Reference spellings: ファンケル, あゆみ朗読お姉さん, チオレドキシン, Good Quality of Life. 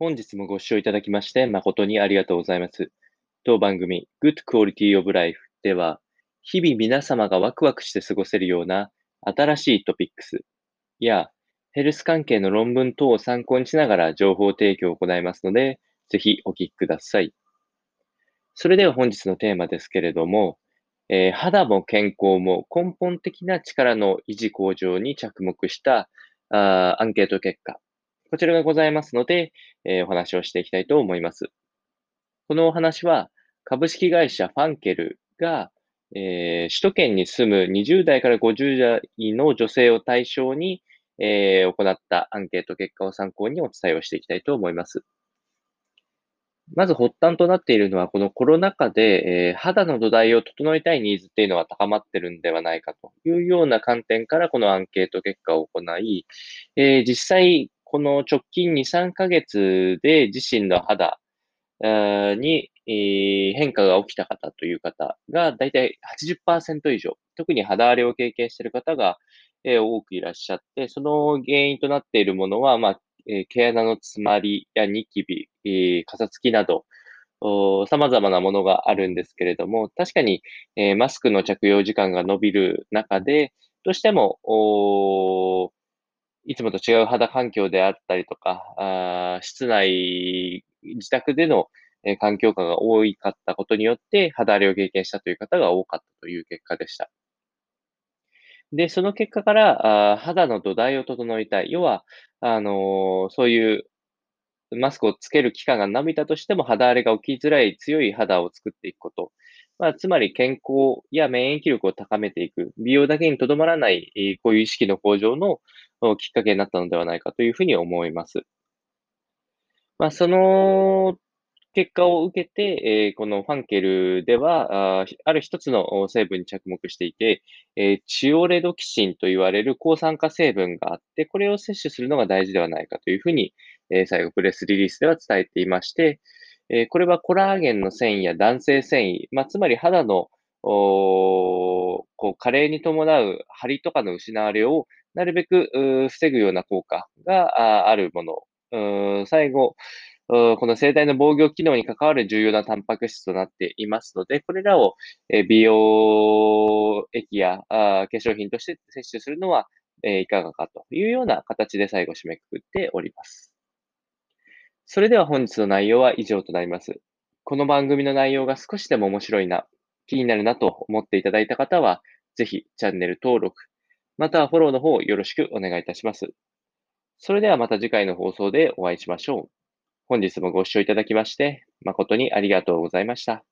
本日もご視聴いただきまして誠にありがとうございます。当番組 Good Quality of Life では、日々皆様がワクワクして過ごせるような新しいトピックスやヘルス関係の論文等を参考にしながら情報提供を行いますので、ぜひお聞きください。それでは本日のテーマですけれども、肌も健康も根本的な力の維持向上に着目したアンケート結果。こちらがございますので、お話をしていきたいと思います。このお話は、株式会社ファンケルが、首都圏に住む20代から50代の女性を対象に、行ったアンケート結果を参考にお伝えをしていきたいと思います。まず発端となっているのは、このコロナ禍で、肌の土台を整えたいニーズっていうのは高まってるんではないかというような観点からこのアンケート結果を行い、実際、この直近 2,3 ヶ月で自身の肌に変化が起きた方という方がだいたい 80% 以上、特に肌荒れを経験している方が多くいらっしゃって、その原因となっているものは、毛穴の詰まりやニキビ、かさつきなど、様々なものがあるんですけれども、確かにマスクの着用時間が伸びる中で、どうしてもいつもと違う肌環境であったりとか、室内、自宅での環境下が多かったことによって肌荒れを経験したという方が多かったという結果でした。で、その結果から肌の土台を整えたい。要は、そういうマスクをつける期間が伸びたとしても肌荒れが起きづらい強い肌を作っていくこと。つまり健康や免疫力を高めていく。美容だけにとどまらない、こういう意識の向上のきっかけになったのではないかというふうに思います。その結果を受けて、このファンケルでは、ある一つの成分に着目していて、チオレドキシンと言われる抗酸化成分があって、これを摂取するのが大事ではないかというふうに、最後プレスリリースでは伝えていまして、これはコラーゲンの繊維や弾性繊維、つまり肌の加齢に伴う張りとかの失われをなるべく防ぐような効果があるもの。最後、この生体の防御機能に関わる重要なタンパク質となっていますので、これらを美容液や化粧品として摂取するのはいかがかというような形で最後締めくくっております。それでは本日の内容は以上となります。この番組の内容が少しでも面白いな、気になるなと思っていただいた方は、ぜひチャンネル登録、またはフォローの方よろしくお願いいたします。それではまた次回の放送でお会いしましょう。本日もご視聴いただきまして、誠にありがとうございました。